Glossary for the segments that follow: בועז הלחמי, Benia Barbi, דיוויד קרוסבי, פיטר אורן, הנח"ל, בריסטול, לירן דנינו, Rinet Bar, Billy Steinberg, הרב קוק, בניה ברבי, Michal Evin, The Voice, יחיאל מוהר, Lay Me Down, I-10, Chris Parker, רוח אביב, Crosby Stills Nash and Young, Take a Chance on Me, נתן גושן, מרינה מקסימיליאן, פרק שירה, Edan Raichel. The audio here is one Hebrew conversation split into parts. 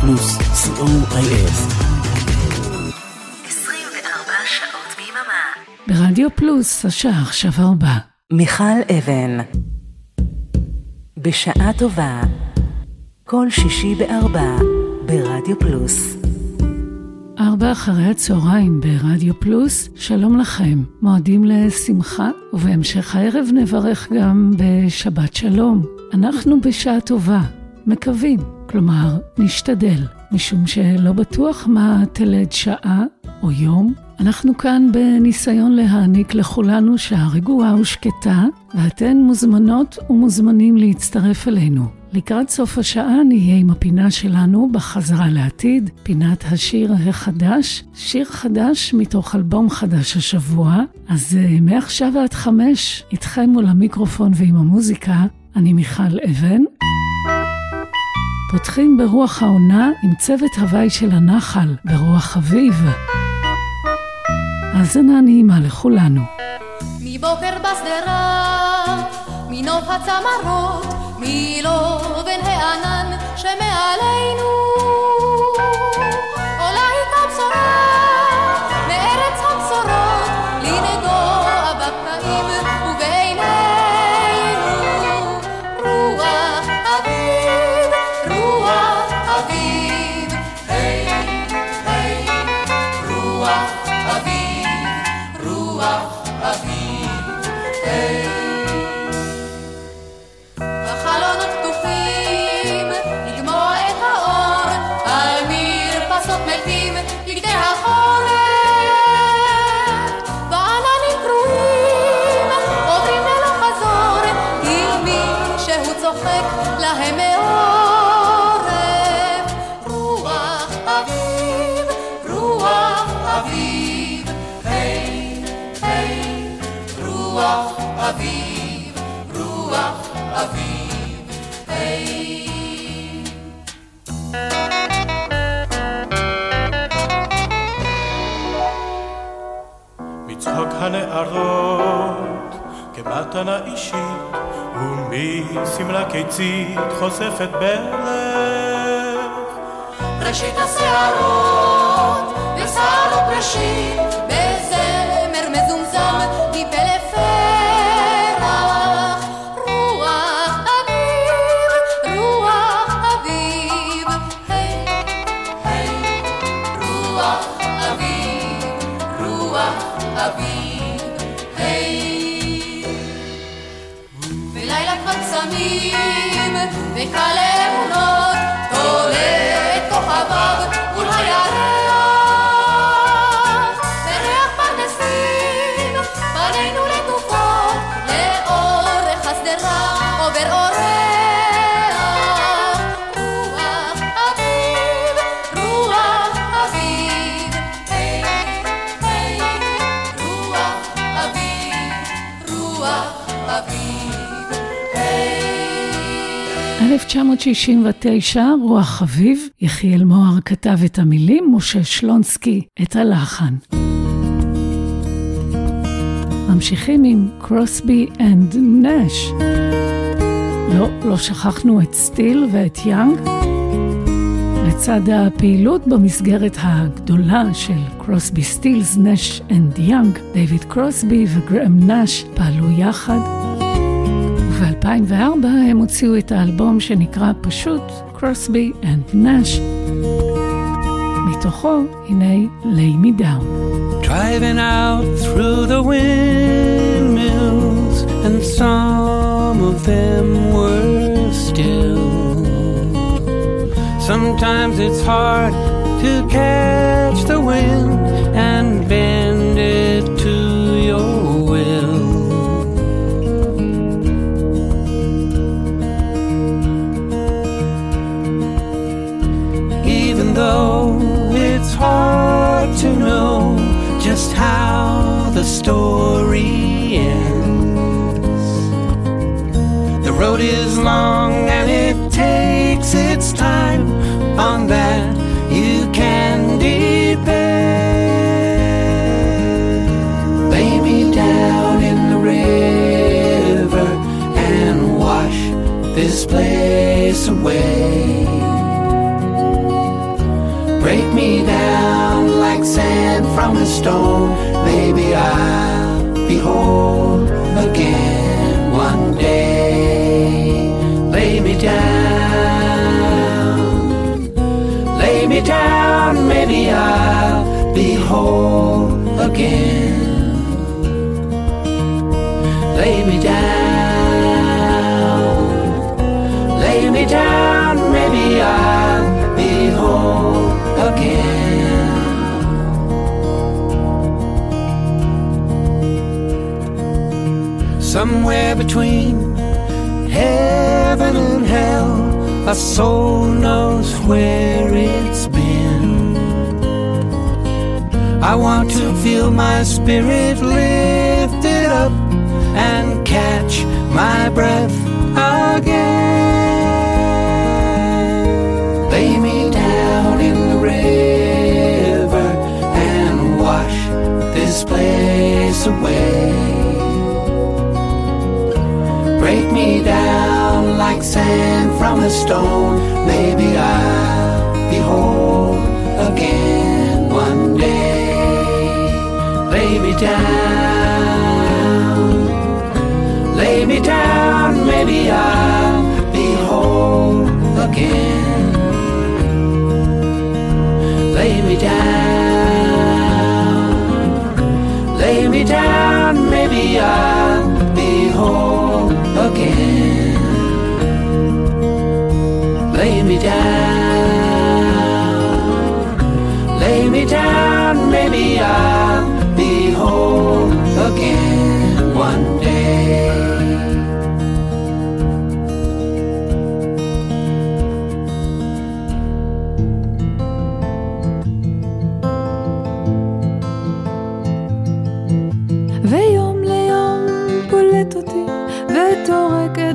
פלוס, COIF. 24 שעות ביממה. ברדיו פלוס, השעה עכשיו 4. מיכל אבן. בשעה טובה. כל שישי ב4 ברדיו פלוס. 4 אחרי הצהריים ברדיו פלוס, שלום לכם, מועדים לשמחה, ובהמשך הערב נברך גם בשבת שלום. אנחנו בשעה טובה, מקווים, כלומר נשתדל, משום שלא בטוח מה תלד שעה או יום. אנחנו כאן בניסיון להעניק לכולנו שעה רגועה ושקטה, ואתן מוזמנות ומוזמנים להצטרף אלינו. לקראת סוף השעה נהיה עם הפינה שלנו בחזרה לעתיד, פינת השיר החדש, שיר חדש מתוך אלבום חדש השבוע. אז מעכשיו עד 5, איתכם מול המיקרופון ועם המוזיקה, אני מיכל אבן. פותחים ברוח העונה עם צוות הוואי של הנחל, ברוח אביב. האזנה נעימה לכולנו. מבוקר בסדרה, מנוף הצמרות, מלובן הענן שמעלינו. עולה איתה בשורה, מארץ הבשורות, לי נגוע בפנים ובעינינו. רוח אביב, רוח אביב, היי, היי, רוח אביב. הנערות כמתנה אישית ומסמלה קיצית חושפת בלך ראשית השערות ושערות ראשית בזמר מזומזם טיפה לפרח רוח אביב רוח אביב היי היי רוח אביב רוח אביב צמים וקל אמונות תולה את כוכביו מול הירח בריח פרדסים פנינו לטופות לאורך הסדרה עובר אורח רוח אביב רוח אביב היי היי רוח אביב רוח אביב 1969, רוח אביב, יחיאל מוהר כתב את המילים, משה שלונסקי את הלחן. ממשיכים עם קרוסבי אנד נאש. לא שכחנו את סטיל ואת יאנג. לצד הפעילות במסגרת הגדולה של קרוסבי סטילס נאש אנד יאנג, דיוויד קרוסבי וגרם נאש פעלו יחד. ב-2004 הם הוציאו את האלבום שנקרא פשוט Crosby and Nash. מתוכו הנה Lay Me Down. Driving out through the windmills and some of them were still. Sometimes it's hard to catch the wind and bend it to your will. Though it's hard to know just how the story ends, the road is long and it takes its time. On that you can depend. Lay me down in the river and wash this place away. from the stone. Maybe I'll be whole again one day. Lay me down, lay me down. Maybe I'll be whole again. Lay me down, lay me down. Maybe I'll be whole again. Somewhere between heaven and hell, a soul knows where it's been. I want to feel my spirit lifted up and catch my breath again. Lay me down in the river and wash this place away. Break me down like sand from a stone. Maybe I'll be whole again one day. Lay me down, lay me down, maybe I'll be whole again. Lay me down, lay me down, maybe I'll be whole again. Lay me down, lay me down, maybe I'll be whole again one day.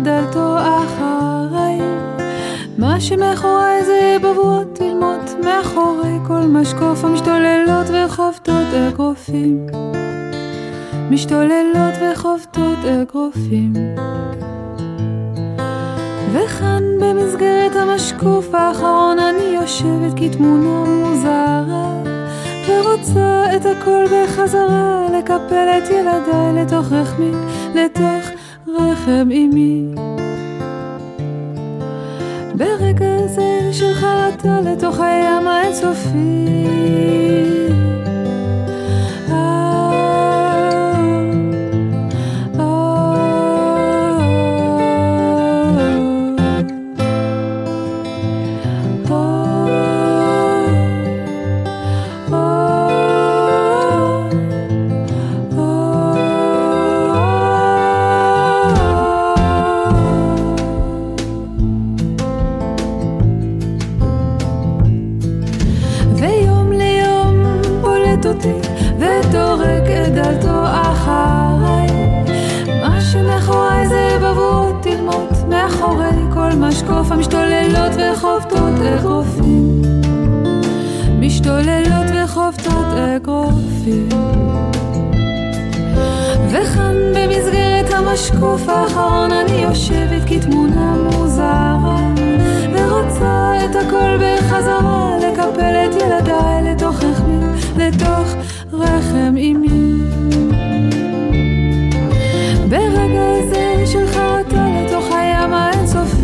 דלתו אחריי, מה שמאחוריי זה בבואות תלמות, מאחורי כל משקוף המשתוללות וחופתות אגרופים, משתוללות וחופתות אגרופים. וכאן במסגרת המשקוף האחרון אני יושבת כתמונה מוזרה, ורוצה את הכל בחזרה, לקפל את ילדיי לתוך רחמי, לתוך רחם אימי. ברגע הזה שחרטה לתוך הים האינסופי, משקוף המשתוללות וחופתות אגרופים, משתוללות וחופתות אגרופים. וכאן במסגרת המשקוף האחרון אני יושבת כתמונה מוזרה, ורוצה את הכל בחזרה, לקפל את ילדיי לתוך רחמי, לתוך רחם אימי. ברגע זה שלך אותה לתוך הים האינסופי.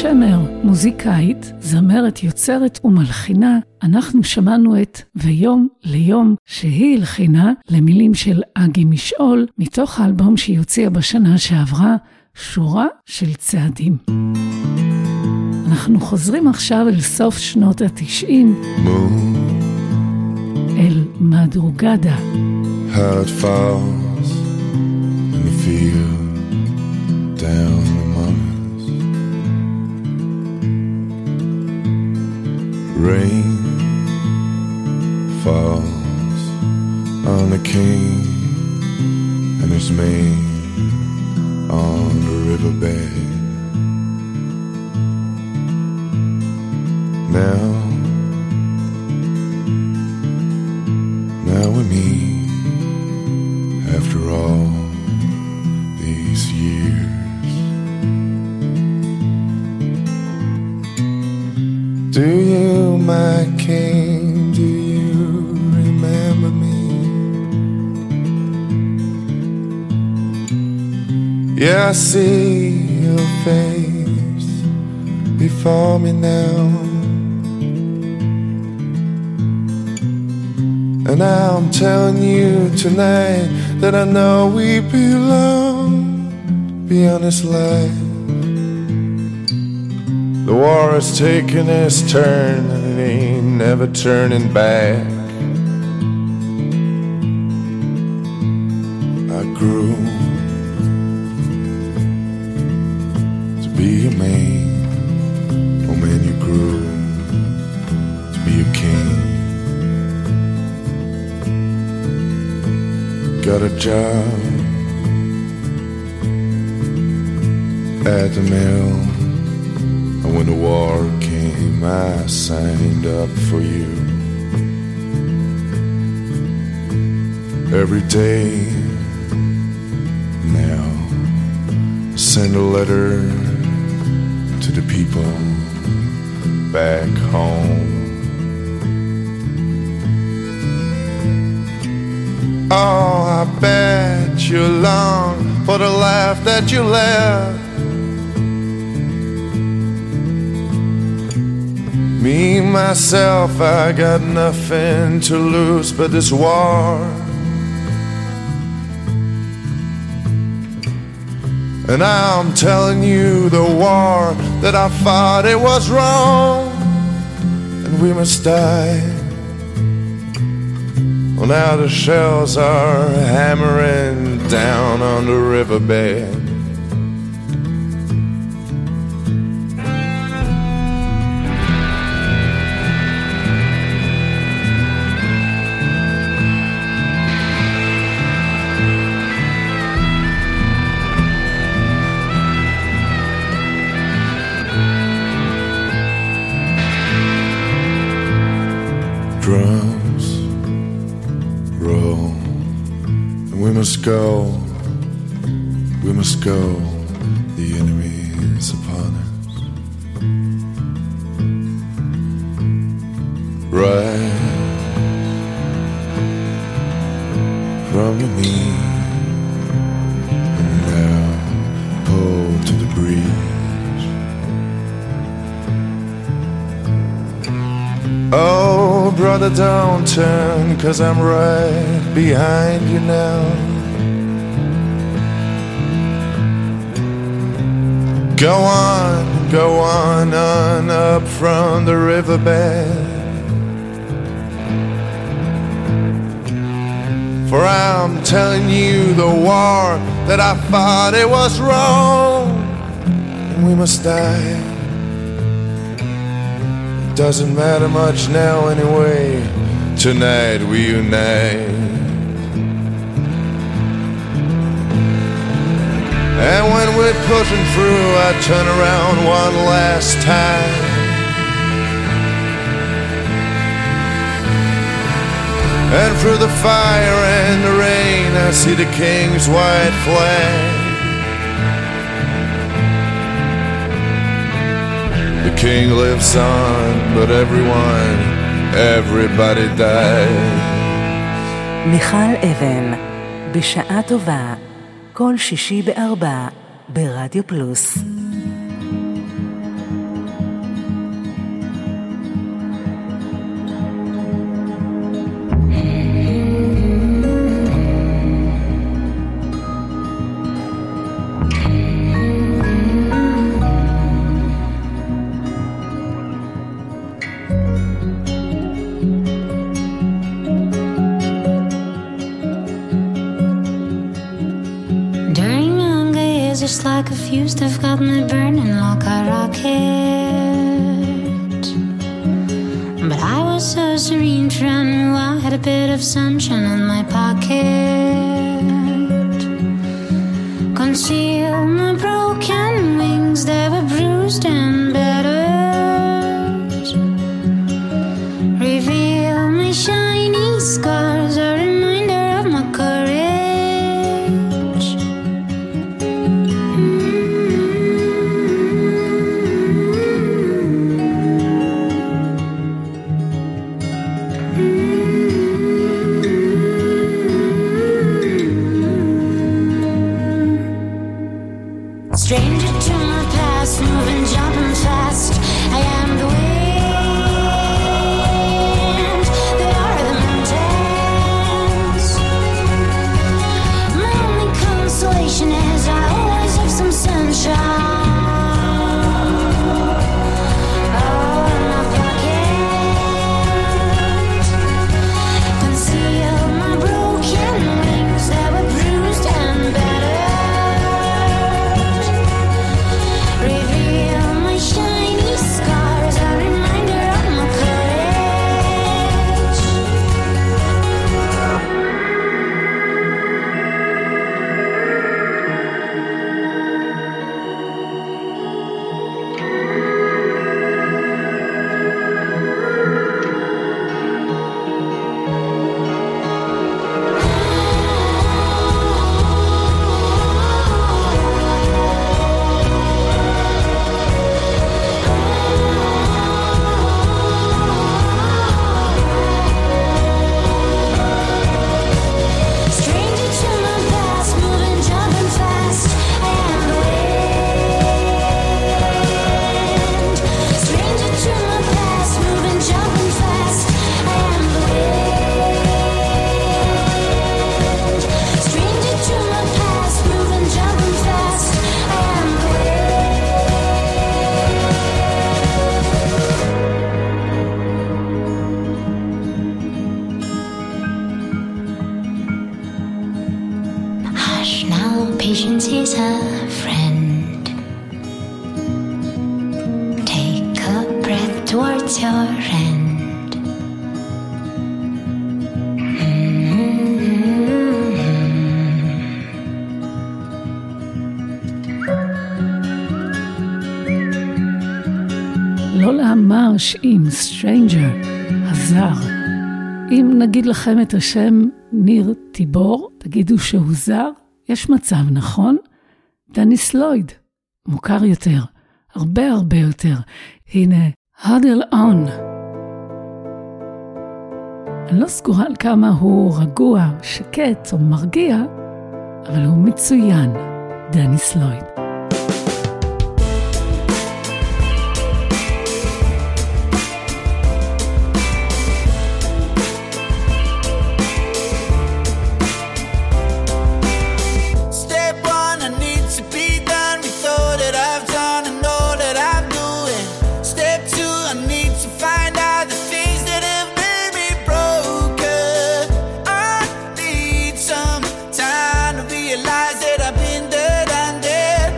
שמר, מוזיקאית, זמרת, יוצרת ומלחינה, אנחנו שמענו את ויום ליום שהיא הלחינה למילים של אגי משעול, מתוך האלבום שהיא הוציאה בשנה שעברה, שורה של צעדים. אנחנו חוזרים עכשיו אל סוף שנות ה-90, אל מדרוגדה. How it falls in the field down the mummies. Rain falls on the king and there's mane on the riverbed. Now we meet after all these years. Do you, my king, do you remember me? Yeah, I see your face before me now. And now I'm telling you tonight that I know we belong beyond this life. The war is taking its turn and it ain't never turning back. I grew to be a man. Oh man, you grew to be a king. Got a job at the mill, and when the war came, I signed up for you. Every day now, send a letter to the people back home. Oh, I bet you long for the life that you left. Me, myself, I got nothing to lose but this war. And I'm telling you the war that I fought, it was wrong, and we must die. Well, now the shells are hammering down on the riverbed. We must go, the enemy is upon us. Right from the knee and now pull to the breeze. Oh, brother, don't turn, 'cause I'm right behind you now. Go on, go on up from the riverbed. For I'm telling you the war that I fought, it was wrong, and we must die. It doesn't matter much now anyway, tonight we unite. And when we're pushing through, I turn around one last time. And through the fire and the rain, I see the king's white flag. The king lives on, but everyone, everybody dies. מיכל אבן, בשעה טובה. כל שישי ב-4 ברדיו פלוס. like a fuse, they've got me burning like a rocket. But I was so serene, for I knew I had a bit of sunshine in my pocket. Conceal my broken wings, they were bruised and battered. Reveal my shiny scars, a reminder of my courage. עם Stranger הזר. אם נגיד לכם את השם ניר טיבור, תגידו שהוא זר, יש מצב, נכון? דניס לויד, מוכר יותר, הרבה הרבה יותר. הנה, Huddle On. אני לא סגורה על כמה הוא רגוע, שקט או מרגיע, אבל הוא מצוין, דניס לויד. Realize that I've been dead and dead.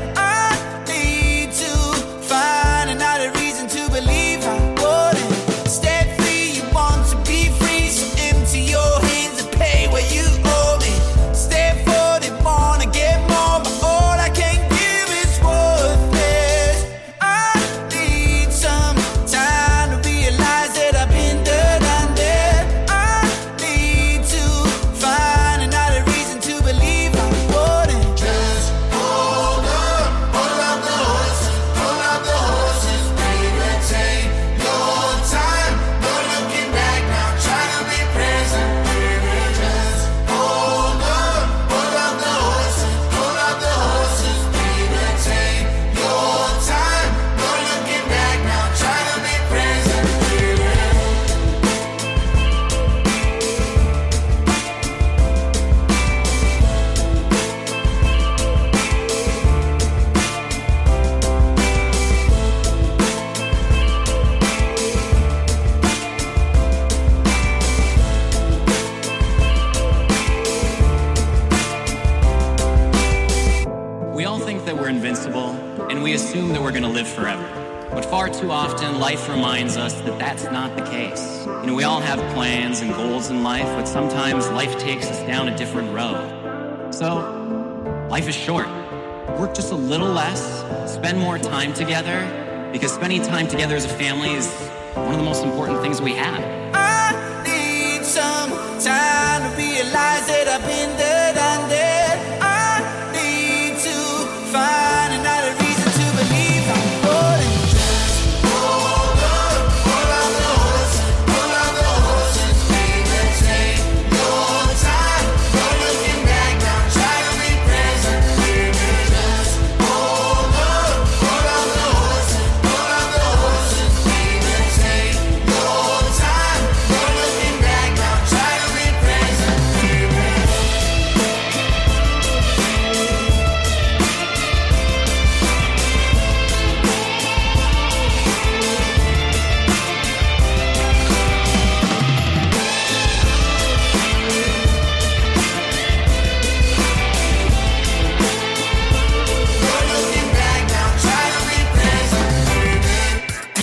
But far too often, life reminds us that that's not the case. You know, we all have plans and goals in life, but sometimes life takes us down a different road. So, life is short. Work just a little less, spend more time together, because spending time together as a family is one of the most important things we have. I need some time to realize that I've been there, done that. I need to find another reason to believe I'm falling. Just pull out the horse and make the take your time. No looking back, I'm trying to be present here. Just pull out the horse, pull out the horse and make the take your time. No looking back, I'm trying to be present here.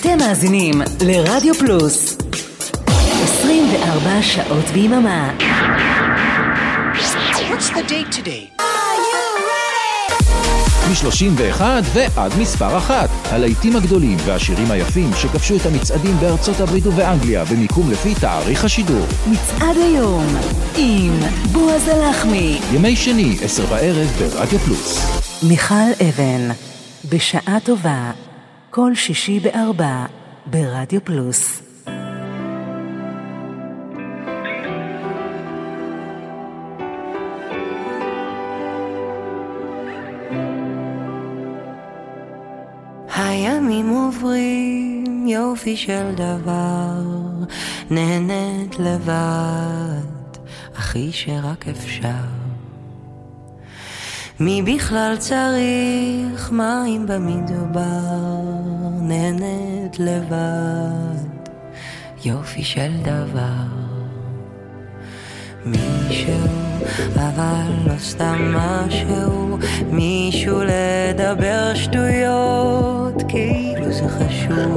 אתם מאזינים לרדיו פלוס 24 שעות ביממה. What's the date today? מ-31 ועד מספר 1. הלהיטים הגדולים והשירים היפים שכבשו את המצעדים בארצות הברית ובאנגליה במיקום לפי תאריך השידור. מצעד היום עם בועז הלחמי. ימי שני, 10 בערב ברדיו פלוס. מיכל אבן, בשעה טובה. כל שישי ב-4 ברדיו פלוס. הימים עוברים, יופי של דבר, נהנית לבד, הכי שרק אפשר. מי בכלל צריך מים במדבר, נהנית לבד, יופי של דבר. מישהו, אבל לא סתם משהו, מישהו לדבר שטויות, כאילו זה חשוב.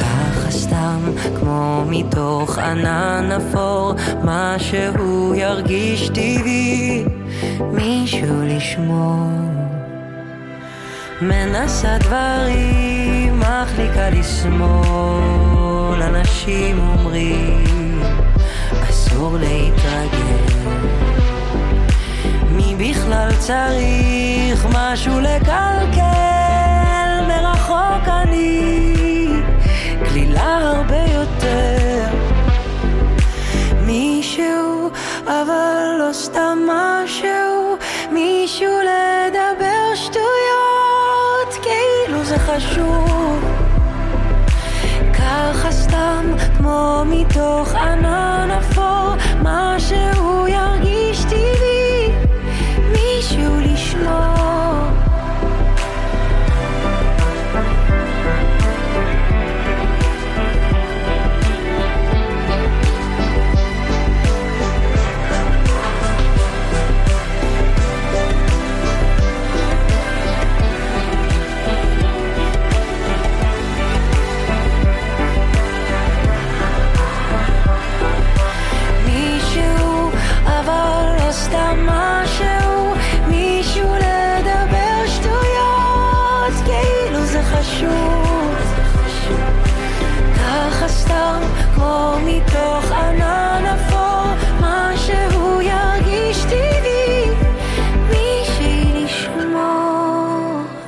ככה סתם, כמו מתוך ענן אפור, משהו ירגיש טבעי, מישהו לשמור. מנסה דברים, מחליקה לשמאל, אנשים אומרים אסור להתרגל. מי בכלל צריך משהו לקלקל, מרחוק אני כלילה הרבה יותר. מישהו אבל לא סתם משהו, מישהו לדבר שטויות, כאילו זה חשוב. ככה סתם כמו מתוך ענן אפור, משהו ירגיש טבעי, מישהו לשלום.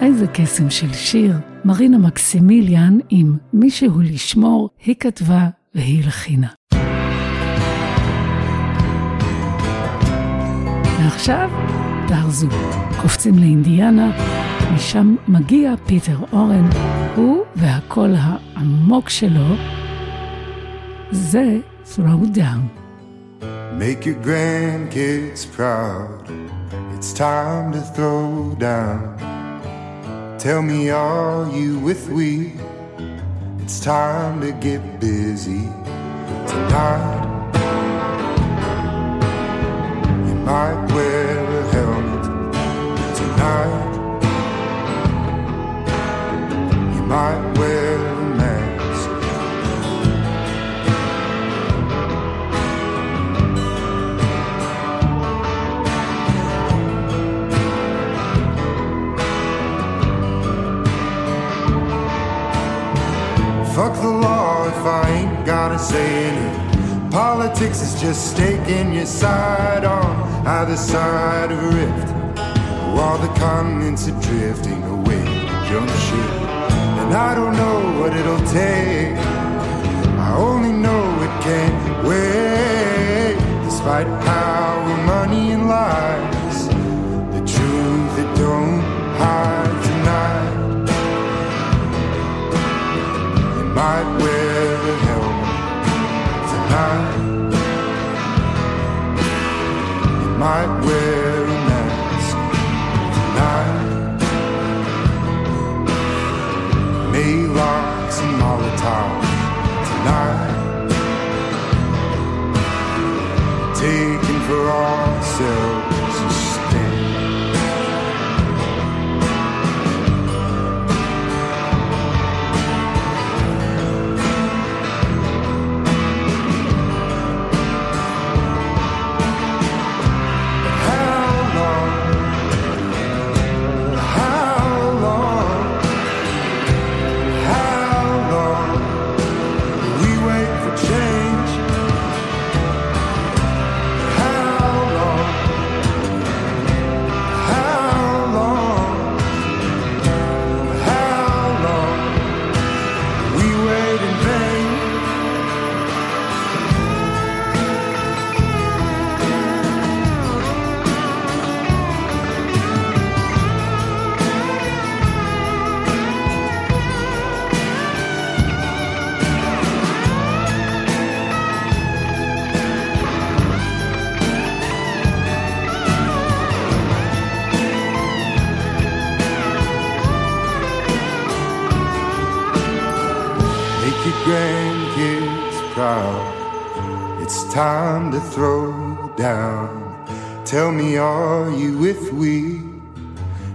איזה קסם של שיר. מרינה מקסימיליאן עם מישהו לשמור, היא כתבה והיא לחינה. ועכשיו תארזו, קופצים לאינדיאנה, משם מגיע פיטר אורן, הוא והקול העמוק שלו, זה Throw Down. Make your grandkids proud, it's time to throw down. Tell me are you with we, it's time to get busy tonight. You might wear a helmet tonight. might wear a mask. Fuck the law if I ain't gotta say it. Politics is just staking your side on either side of a rift. While the continents are drifting away to jump ship. And I don't know what it'll take, I only know it can't wait. Despite power, money and lies, the truth it don't hide tonight. You might wear a helmet tonight. You might wear a mask tonight. Maylocks and Molotov tonight, taken for ourselves to stand. Time to throw down. Tell me, are you with we?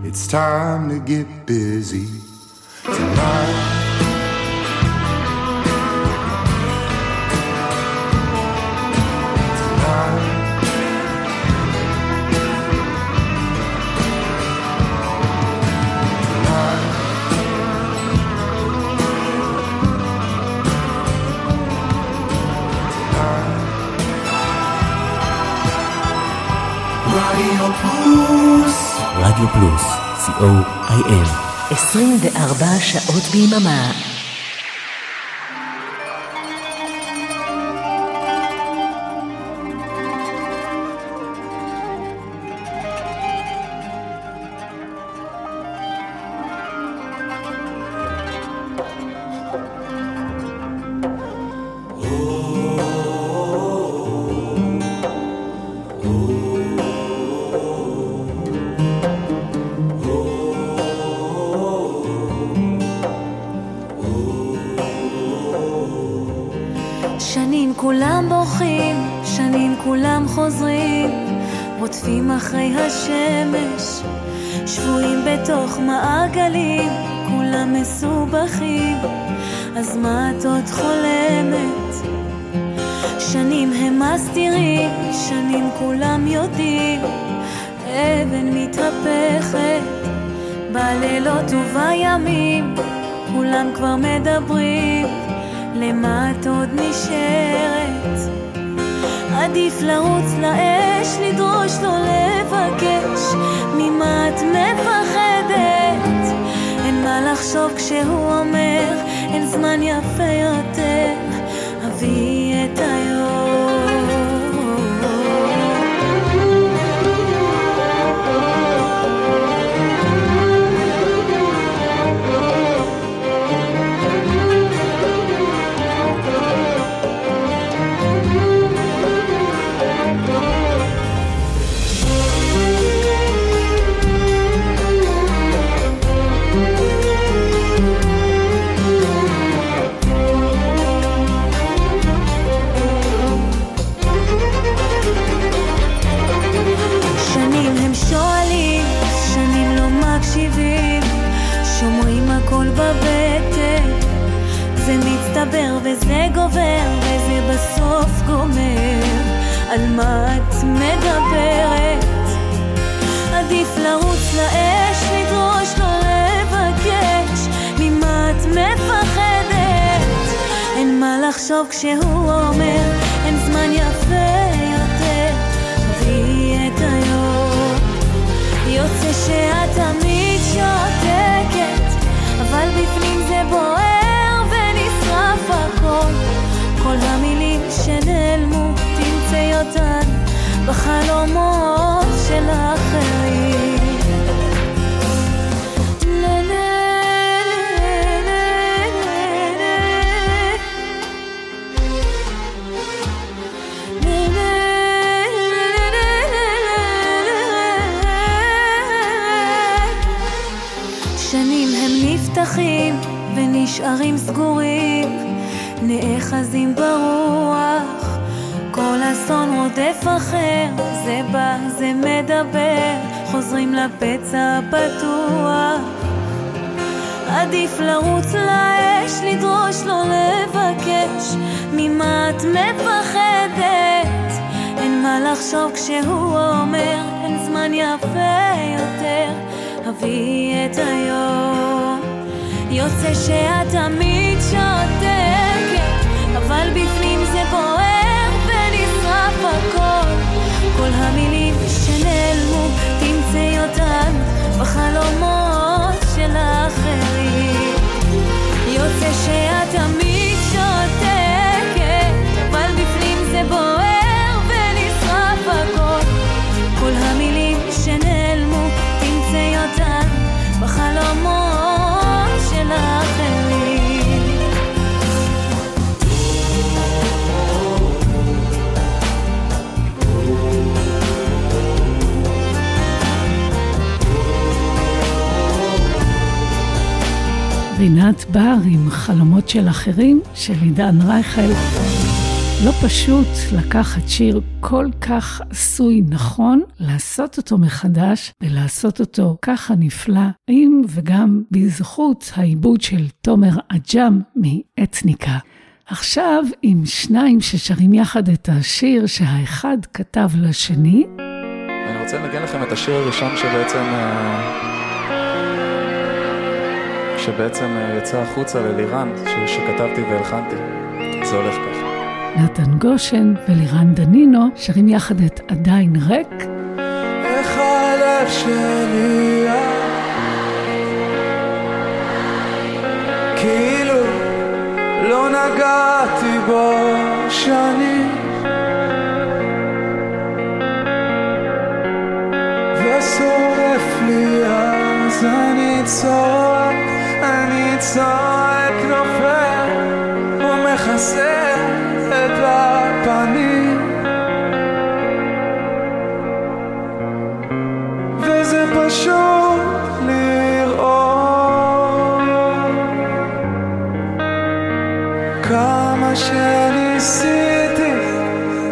It's time to get busy tonight. Tonight. רדיו פלוס, COIM 24 שעות ביממה. אחרי השמש שבועים בתוך מעגלים, כולם מסובכים, אז מה את עוד חולמת? שנים הם מסתירים, שנים כולם יודעים, אבן מתהפכת בלילות ובימים, כולם כבר מדברים, למה את עוד נשארת? עדיף לרוץ לאש, לדרוש לו לבקש, ממה את מפחדת? אין מה לחשוב כשהוא אומר, אין זמן יפה יותר, אביא את היום. גלגול בבטן, זה מצטבר וזה גובר וזה בסוף גומר. על מה את מדברת? עדיף לרוץ לאש, לדרוש לא לבקש, ממה את מפחדת? אין מה לחשוב כשהוא אומר, אין זמן יפה יותר, תביאי את היום. יוצא שאת תמיד שותקת, אבל בפנים זה בוער ונשרף הכל. כל המילים שנעלמו תמצא אותן בחלומות של אחרים. שנים הם נפתחים ונשארים סגורים, נאחזים ברוח, כל אסון רודף אחר, זה בא, זה מדבר, חוזרים לפצע הפתוח. עדיף לרוץ לאש, לדרוש לא לבקש, ממה את מפחדת? אין מה לחשוב כשהוא אומר, אין זמן יפה יותר, הביא את היום. יוצא שאת תמיד שותקת, אבל בפנים זה בוער ונשרף הכל. כל המילים שנעלמו תמצאי אותן בחלומות של האחרים. יוצא שאת תמיד שותקת, אבל בפנים זה בוער ונשרף הכל. כל המילים שנעלמו תמצאי אותן בחלומות של האחרים. רינת בר עם חלומות של אחרים של עידן רייכל. לא פשוט לקחת שיר כל כך עשוי נכון, לעשות אותו מחדש ולעשות אותו ככה נפלא, עם וגם בזכות העיבוד של תומר אג'ם מאתניקה. עכשיו עם שניים ששרים יחד את השיר שהאחד כתב לשני. אני רוצה לנגן לכם את השיר הראשון שבעצם יצא החוצה ללירן, שכתבתי והלחנתי. זה הולך ככה. נתן גושן ולירן דנינו שרים יחד את עדיין ריק. איך הלב שלי כאילו לא נגעתי בו שנים, ושורף לי אז אני צועק נופל ומחסה את הפנים, וזה פשוט לראות כמה שניסיתי,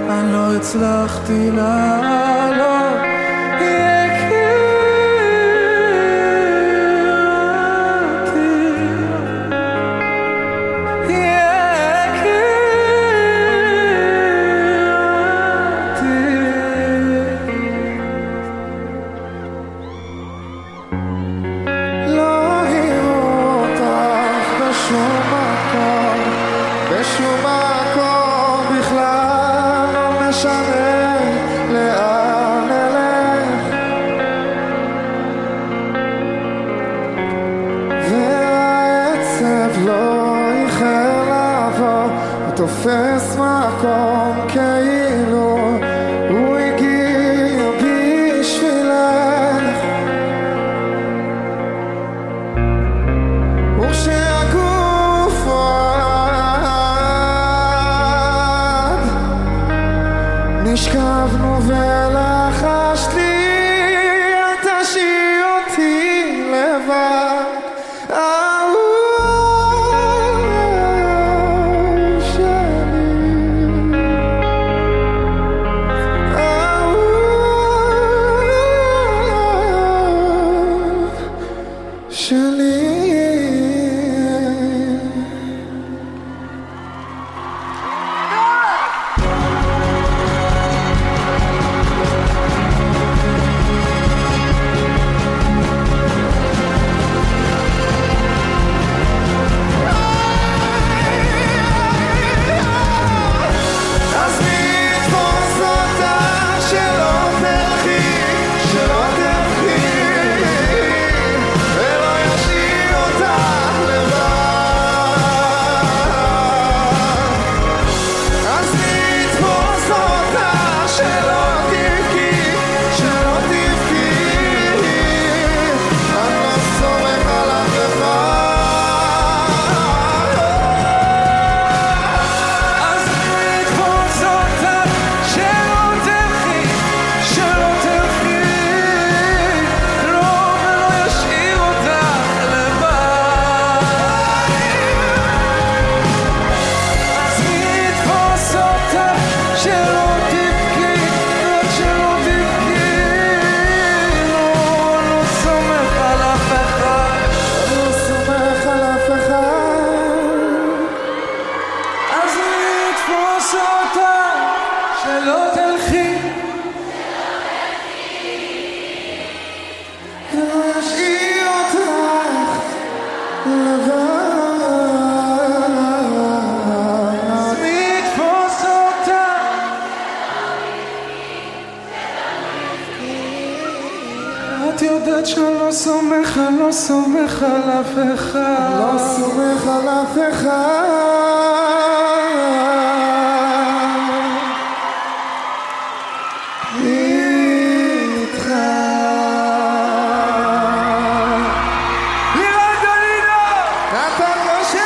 אני לא הצלחתי לעלות. תופס מקום כאילו הוא הגיע בשבילך, וכשהגוף עד נשכבנו ולחשת לי, את תשאיר אותי לבד. לא סומך על אף אחד, לא סומך על אף אחד, איתך. לירן דולינו! נתן משה!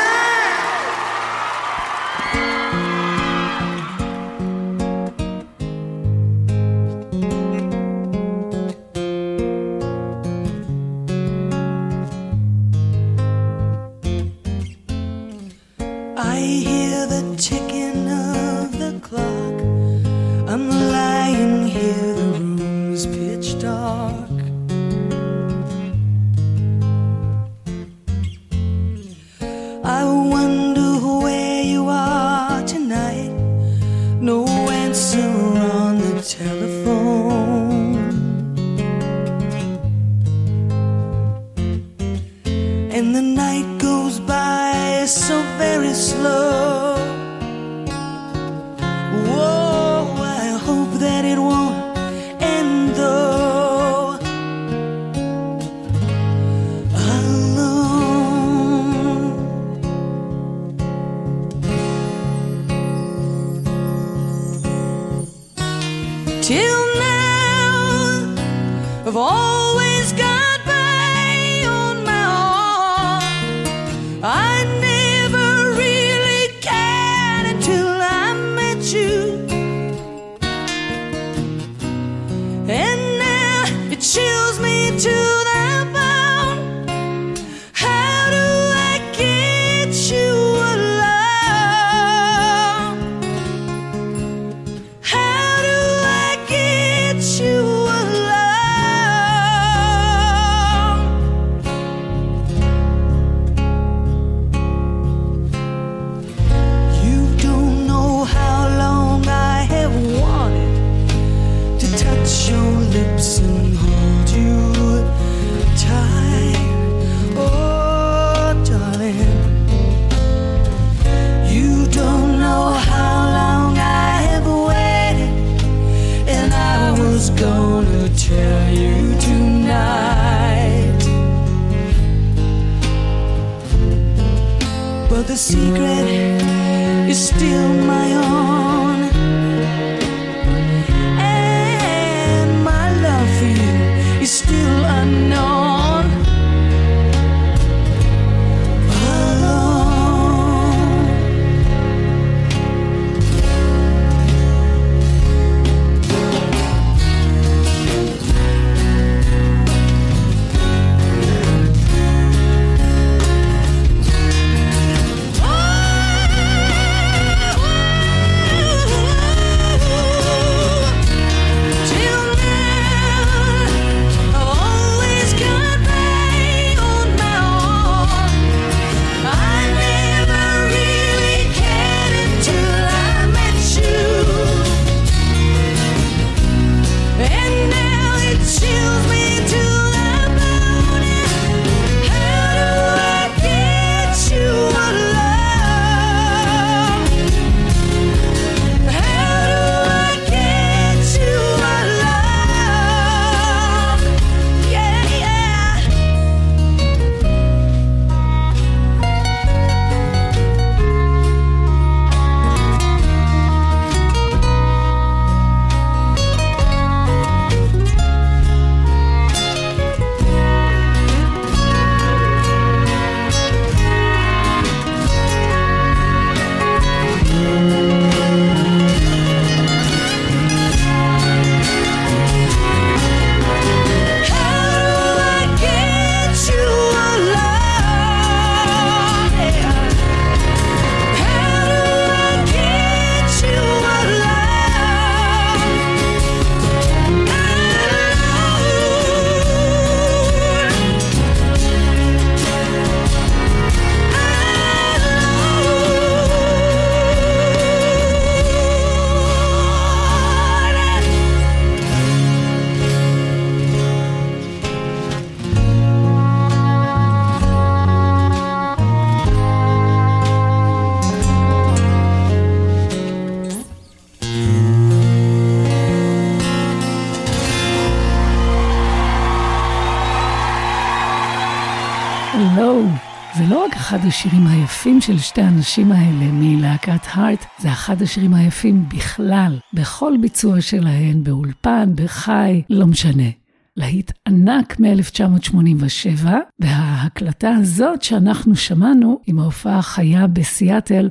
אחד השירים היפים של שתי האנשים האלה מלהקת הארט, זה אחד השירים היפים בכלל, בכל ביצוע שלהן, באולפן, בחי, לא משנה. להיט ענק מ-1987, וההקלטה הזאת שאנחנו שמענו עם ההופעה החיה בסיאטל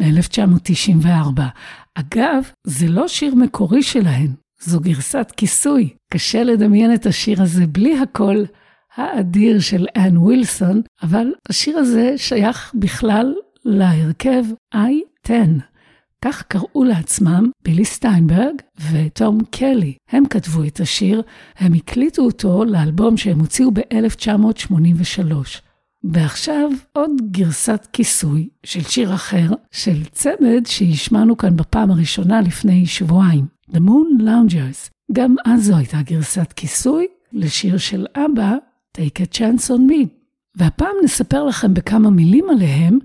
מ-1994. אגב, זה לא שיר מקורי שלהן, זו גרסת כיסוי. קשה לדמיין את השיר הזה בלי הכל האדיר של אן וילסון, אבל השיר הזה שייך בכלל להרכב I-10. כך קראו לעצמם בילי סטיינברג וטום קלי. הם כתבו את השיר, הם הקליטו אותו לאלבום שהם הוציאו ב-1983. ועכשיו עוד גרסת כיסוי של שיר אחר, של צמד שהשמענו כאן בפעם הראשונה לפני שבועיים, The Moon Loungers. גם אז זו הייתה גרסת כיסוי לשיר של אבא, Take a Chance on Me. והפעם נספר לכם בכמה מילים עליהם,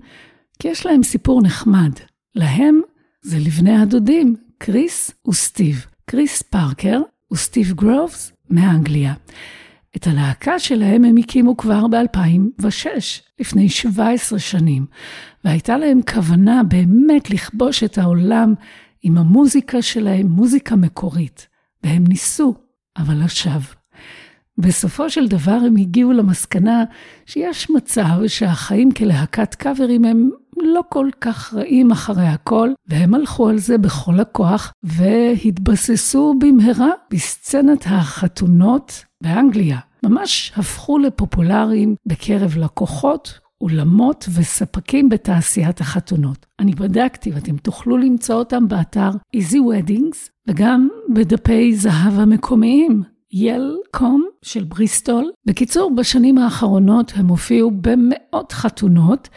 כי יש להם סיפור נחמד. להם זה לבני הדודים, קריס וסטיב. קריס פארקר וסטיב גרובס מאנגליה. את הלהקה שלהם הם הקימו כבר ב-2006, לפני 17 שנים. והייתה להם כוונה באמת לכבוש את העולם עם המוזיקה שלהם, מוזיקה מקורית. והם ניסו, אבל עכשיו. בסופו של דבר הם הגיעו למסקנה שיש מצב שהחיים כלהקת קאברים הם לא כל כך רעים אחרי הכל, והם הלכו על זה בכל הכוח והתבססו במהרה בסצנת החתונות באנגליה. ממש הפכו לפופולריים בקרב לקוחות, אולמות וספקים בתעשיית החתונות. אני בדקתי ואתם תוכלו למצוא אותם באתר Easy Weddings וגם בדפי זהב המקומיים. יל קום של בריסטול. בקיצור, בשנים האחרונות הם הופיעו במאות חתונות,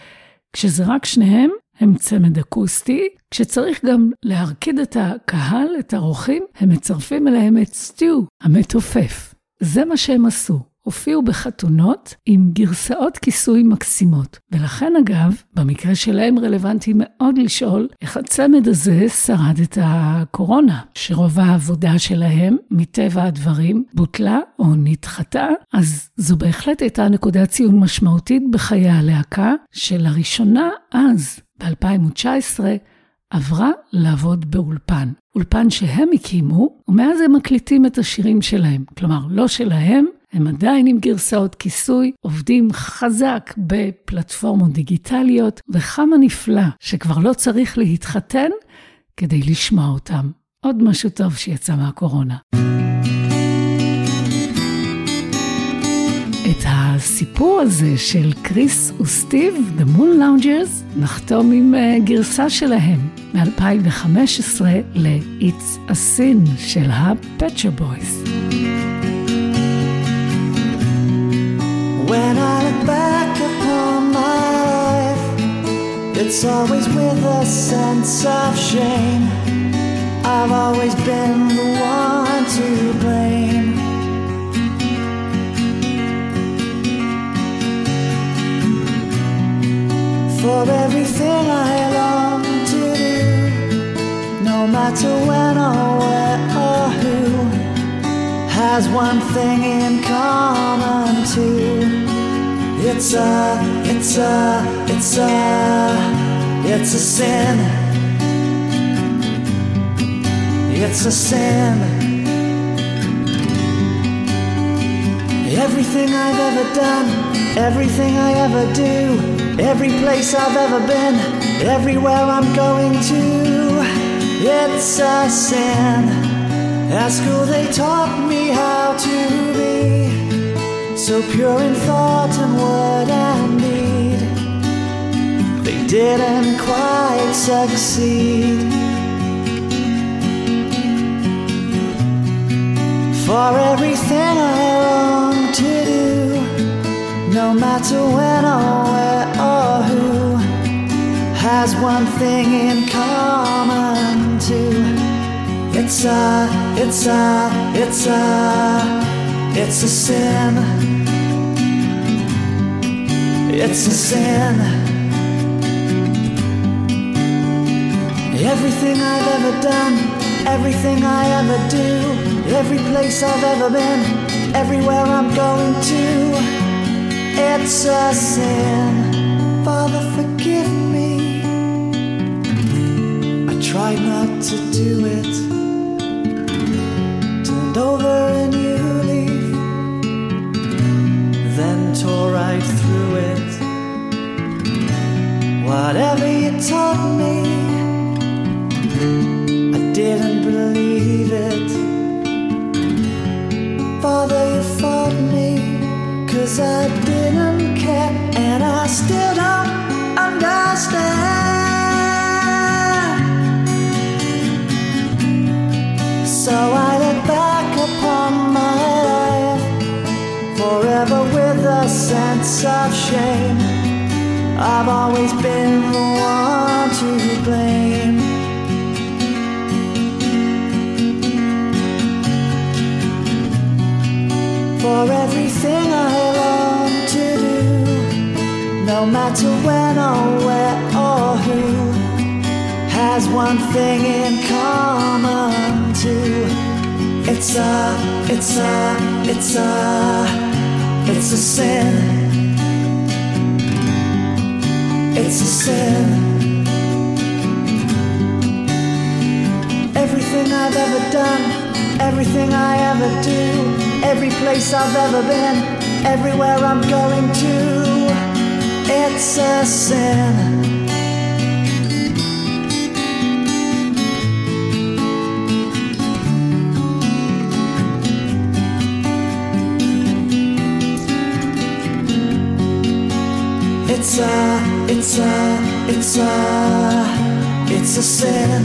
כשזה רק שניהם, הם צמד אקוסטי, כשצריך גם להרקיד את הקהל, את הרוחים, הם מצרפים אליהם את סטיו, המתופף. זה מה שהם עשו, הופיעו בחתונות עם גרסאות כיסוי מקסימות, ולכן אגב, במקרה שלהם רלוונטי מאוד לשאול איך הצמד הזה שרד את הקורונה, שרוב העבודה שלהם מטבע הדברים בוטלה או נדחתה, אז זו בהחלט הייתה נקודת ציון משמעותית בחיי הלהקה, שלראשונה אז, ב-2019, עברה לעבוד באולפן. אולפן שהם הקימו, ומאז הם מקליטים את השירים שלהם, כלומר לא שלהם, הם עדיין עם גרסאות כיסוי, עובדים חזק בפלטפורמות דיגיטליות, וכמה נפלא שכבר לא צריך להתחתן כדי לשמוע אותם. עוד משהו טוב שיצא מהקורונה. את הסיפור הזה של קריס וסטיב, The Moon Loungers, נחתום עם גרסה שלהם, מ-2015 ל-It's a Sin של ה-Pet Shop Boys. When I look back upon my life, it's always with a sense of shame. I've always been the one to blame. For everything I long to do, no matter when or where or who, has one thing in common too. It's a sin. It's a sin. Everything I've ever done, everything I ever do, every place I've ever been, everywhere I'm going to, it's a sin. At school they taught me how to be so pure in thought and word and deed. They didn't quite succeed. For everything I long to do, no matter when or where or who, has one thing in common too. It's a sin. It's a sin. Everything I've ever done, everything I ever do, every place I've ever been, everywhere I'm going to, it's a sin. For to do it. Turned over a new leaf, then tore right through it. Whatever you taught me, I didn't believe it. Father, you fought me, 'cause I didn't care, and I still don't understand. So I look back upon my life forever with a sense of shame. I've always been the one to blame. For everything I long to do, no matter when or where or who, has one thing in common too. It's a sin. It's a sin. Everything I've ever done, everything I ever do, every place I've ever been, everywhere I'm going to, it's a sin. It's a sin. It's a sin.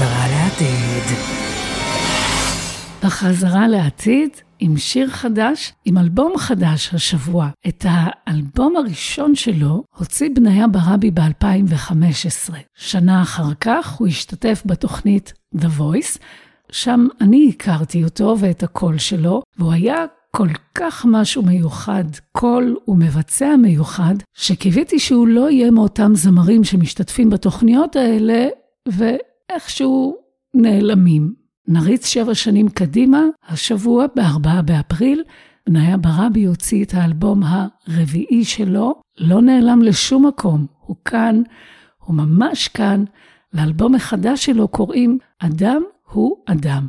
בחזרה לעתיד. בחזרה לעתיד עם שיר חדש, עם אלבום חדש השבוע. את האלבום הראשון שלו הוציא בניה ברבי ב-2015. שנה אחר כך הוא השתתף בתוכנית The Voice, שם אני הכרתי אותו ואת הקול שלו, והוא היה כל כך משהו מיוחד, קול ומבצע מיוחד, שקיוויתי שהוא לא יהיה מאותם זמרים שמשתתפים בתוכניות האלה, ואיכשהו נעלמים. נריץ 7 שנים קדימה, השבוע ב-4 באפריל, בניה ברבי הוציא את האלבום הרביעי שלו, לא נעלם לשום מקום, הוא כאן, הוא ממש כאן, לאלבום החדש שלו קוראים אדם הוא אדם.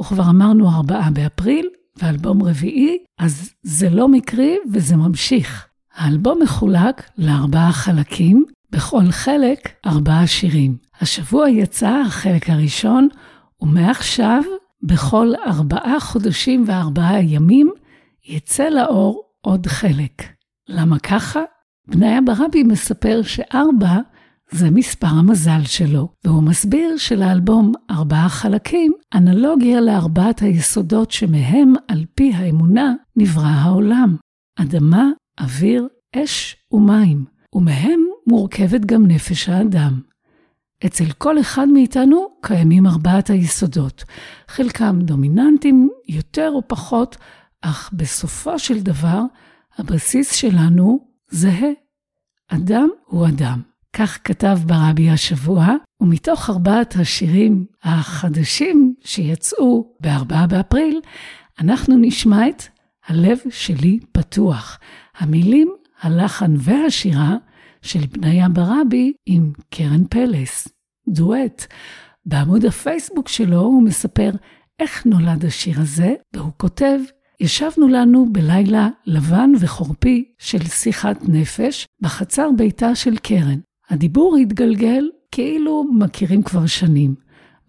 וכבר אמרנו 4 באפריל, ואלבום רביעי, אז זה לא מקרי וזה ממשיך. האלבום מחולק ל4 חלקים, בכל חלק 4 שירים. השבוע יצא החלק הראשון, ומעכשיו בכל 4 חודשים ו4 ימים יצא לאור עוד חלק. למה ככה? בניה ברבי מספר ש4 זה מספר המזל שלו, והוא מסביר שלאלבום 4 חלקים, אנלוגיה ל4 היסודות שמהם על פי האמונה נברא העולם. אדמה, אוויר, אש ומים, ומהם מורכבת גם נפש האדם. אצל כל אחד מאיתנו קיימים 4 היסודות, חלקם דומיננטיים יותר או פחות, אך בסופו של דבר הבסיס שלנו זהה. אדם הוא אדם. כך כתב ברבי השבוע, ומתוך 4 השירים החדשים שיצאו ב4 באפריל, אנחנו נשמע את הלב שלי פתוח. המילים, הלחן והשירה של בניה ברבי עם קרן פלס, דואט. בעמוד הפייסבוק שלו הוא מספר איך נולד השיר הזה, והוא כותב, ישבנו לנו בלילה לבן וחורפי של שיחת נפש בחצר ביתה של קרן. הדיבור התגלגל כאילו מכירים כבר שנים,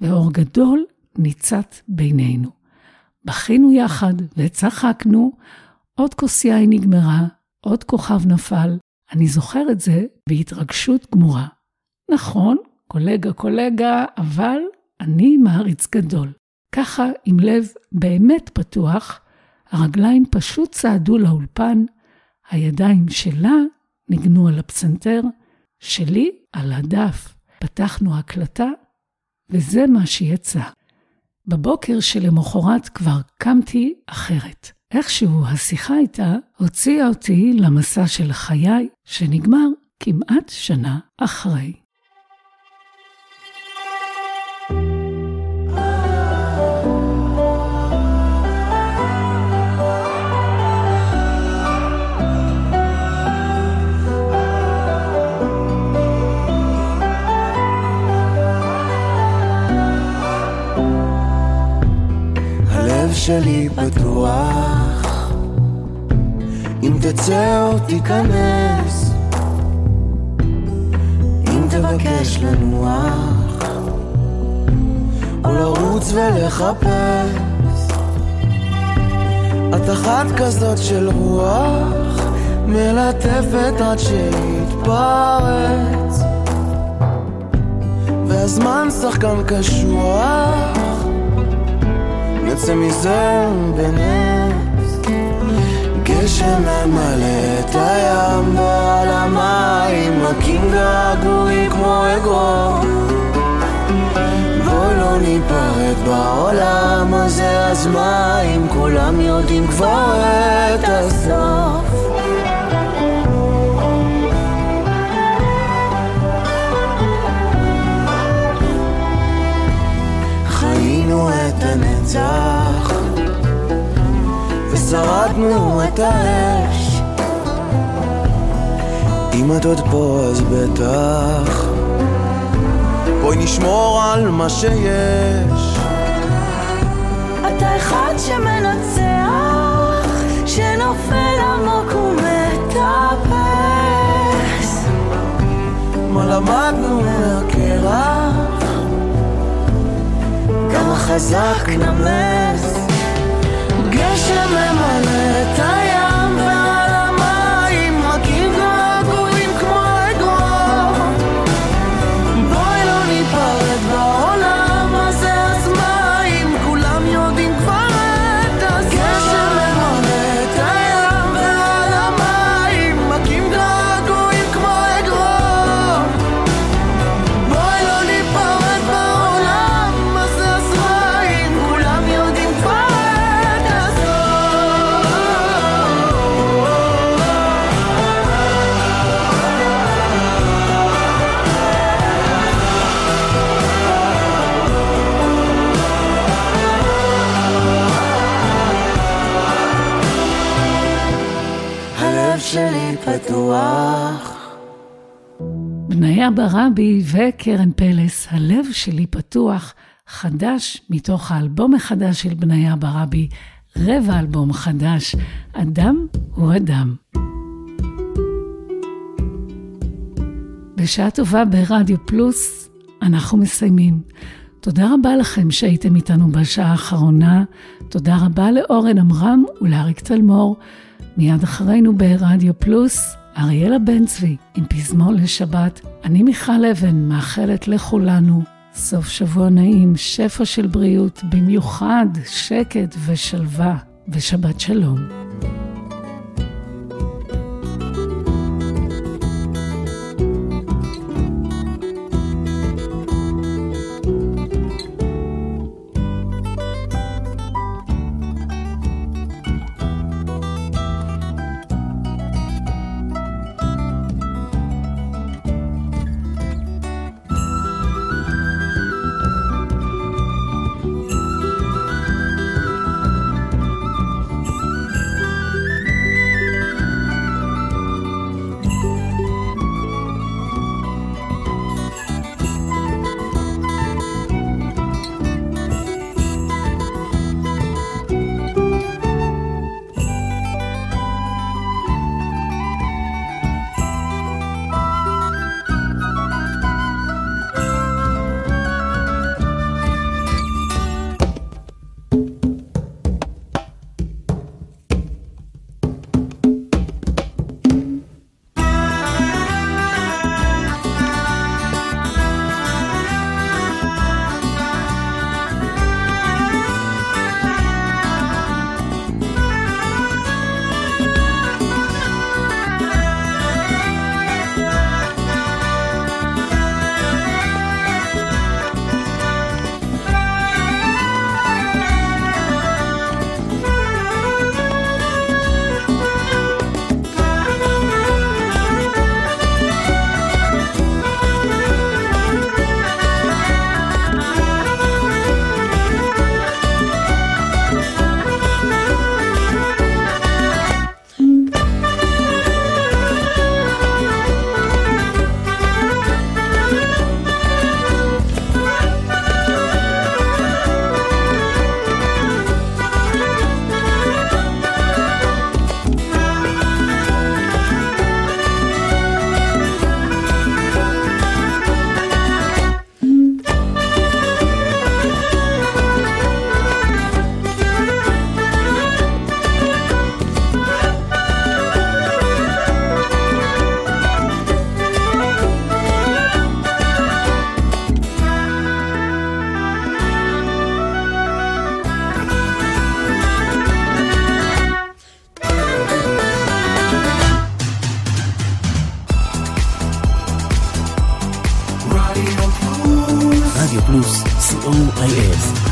ואור גדול ניצת בינינו. בכינו יחד וצחקנו, עוד כוסייה היא נגמרה, עוד כוכב נפל, אני זוכר את זה בהתרגשות גמורה. נכון, קולגה, אבל אני מעריץ גדול. ככה עם לב באמת פתוח, הרגליים פשוט צעדו לאולפן, הידיים שלה נגנו על הפסנתר, שלי על הדף, פתחנו הקלטה, וזה מה שיצא. בבוקר שלמחרת כבר קמתי אחרת. איכשהו השיחה איתה הוציאה אותי למסע של חיי, שנגמר כמעט שנה אחרי. שלי פתוח, אם תצא או תיכנס, אם תבקש לנוח או לרוץ ולחפש, את אחת כזאת של רוח מלטפת עד שהתפרץ, והזמן שחקן קשוח, נצא מזה בנס. גשם ממלא את הים, ועל המים מכים געגועים כמו אגרוף. בוא לא ניפרד בעולם הזה, אז מה אם כולם יודעים כבר את הסוף? חיינו את הנצח ושרדנו את האש, אם את עוד פה אז בטח בואי נשמור על מה שיש. אתה אחד שמנצח, שנופל עמוק ומטפס, מה למדנו מהקרח, כמה חזק נמס. גשם ממלא את הים, ועל המים מכים געגועים כמו אגרוף. בואי לא ניפרד בעולם, לי פתוח. בניה ברבי וקרן פלס, הלב שלי פתוח, חדש מתוך האלבום החדש של בניה ברבי, רבע אלבום חדש, אדם הוא אדם. בשעה טובה ברדיו פלוס אנחנו מסיימים. תודה רבה לכם שהייתם איתנו בשעה האחרונה. תודה רבה לאורן אמרם ולאריק תלמור. מיד אחרינו ברדיו פלוס, אריאלה בן-צבי עם פזמון לשבת. אני מיכל אבן, מאחלת לכולנו סוף שבוע נעים, שפע של בריאות, במיוחד שקט ושלווה, ושבת שלום. Radio Plus, COIS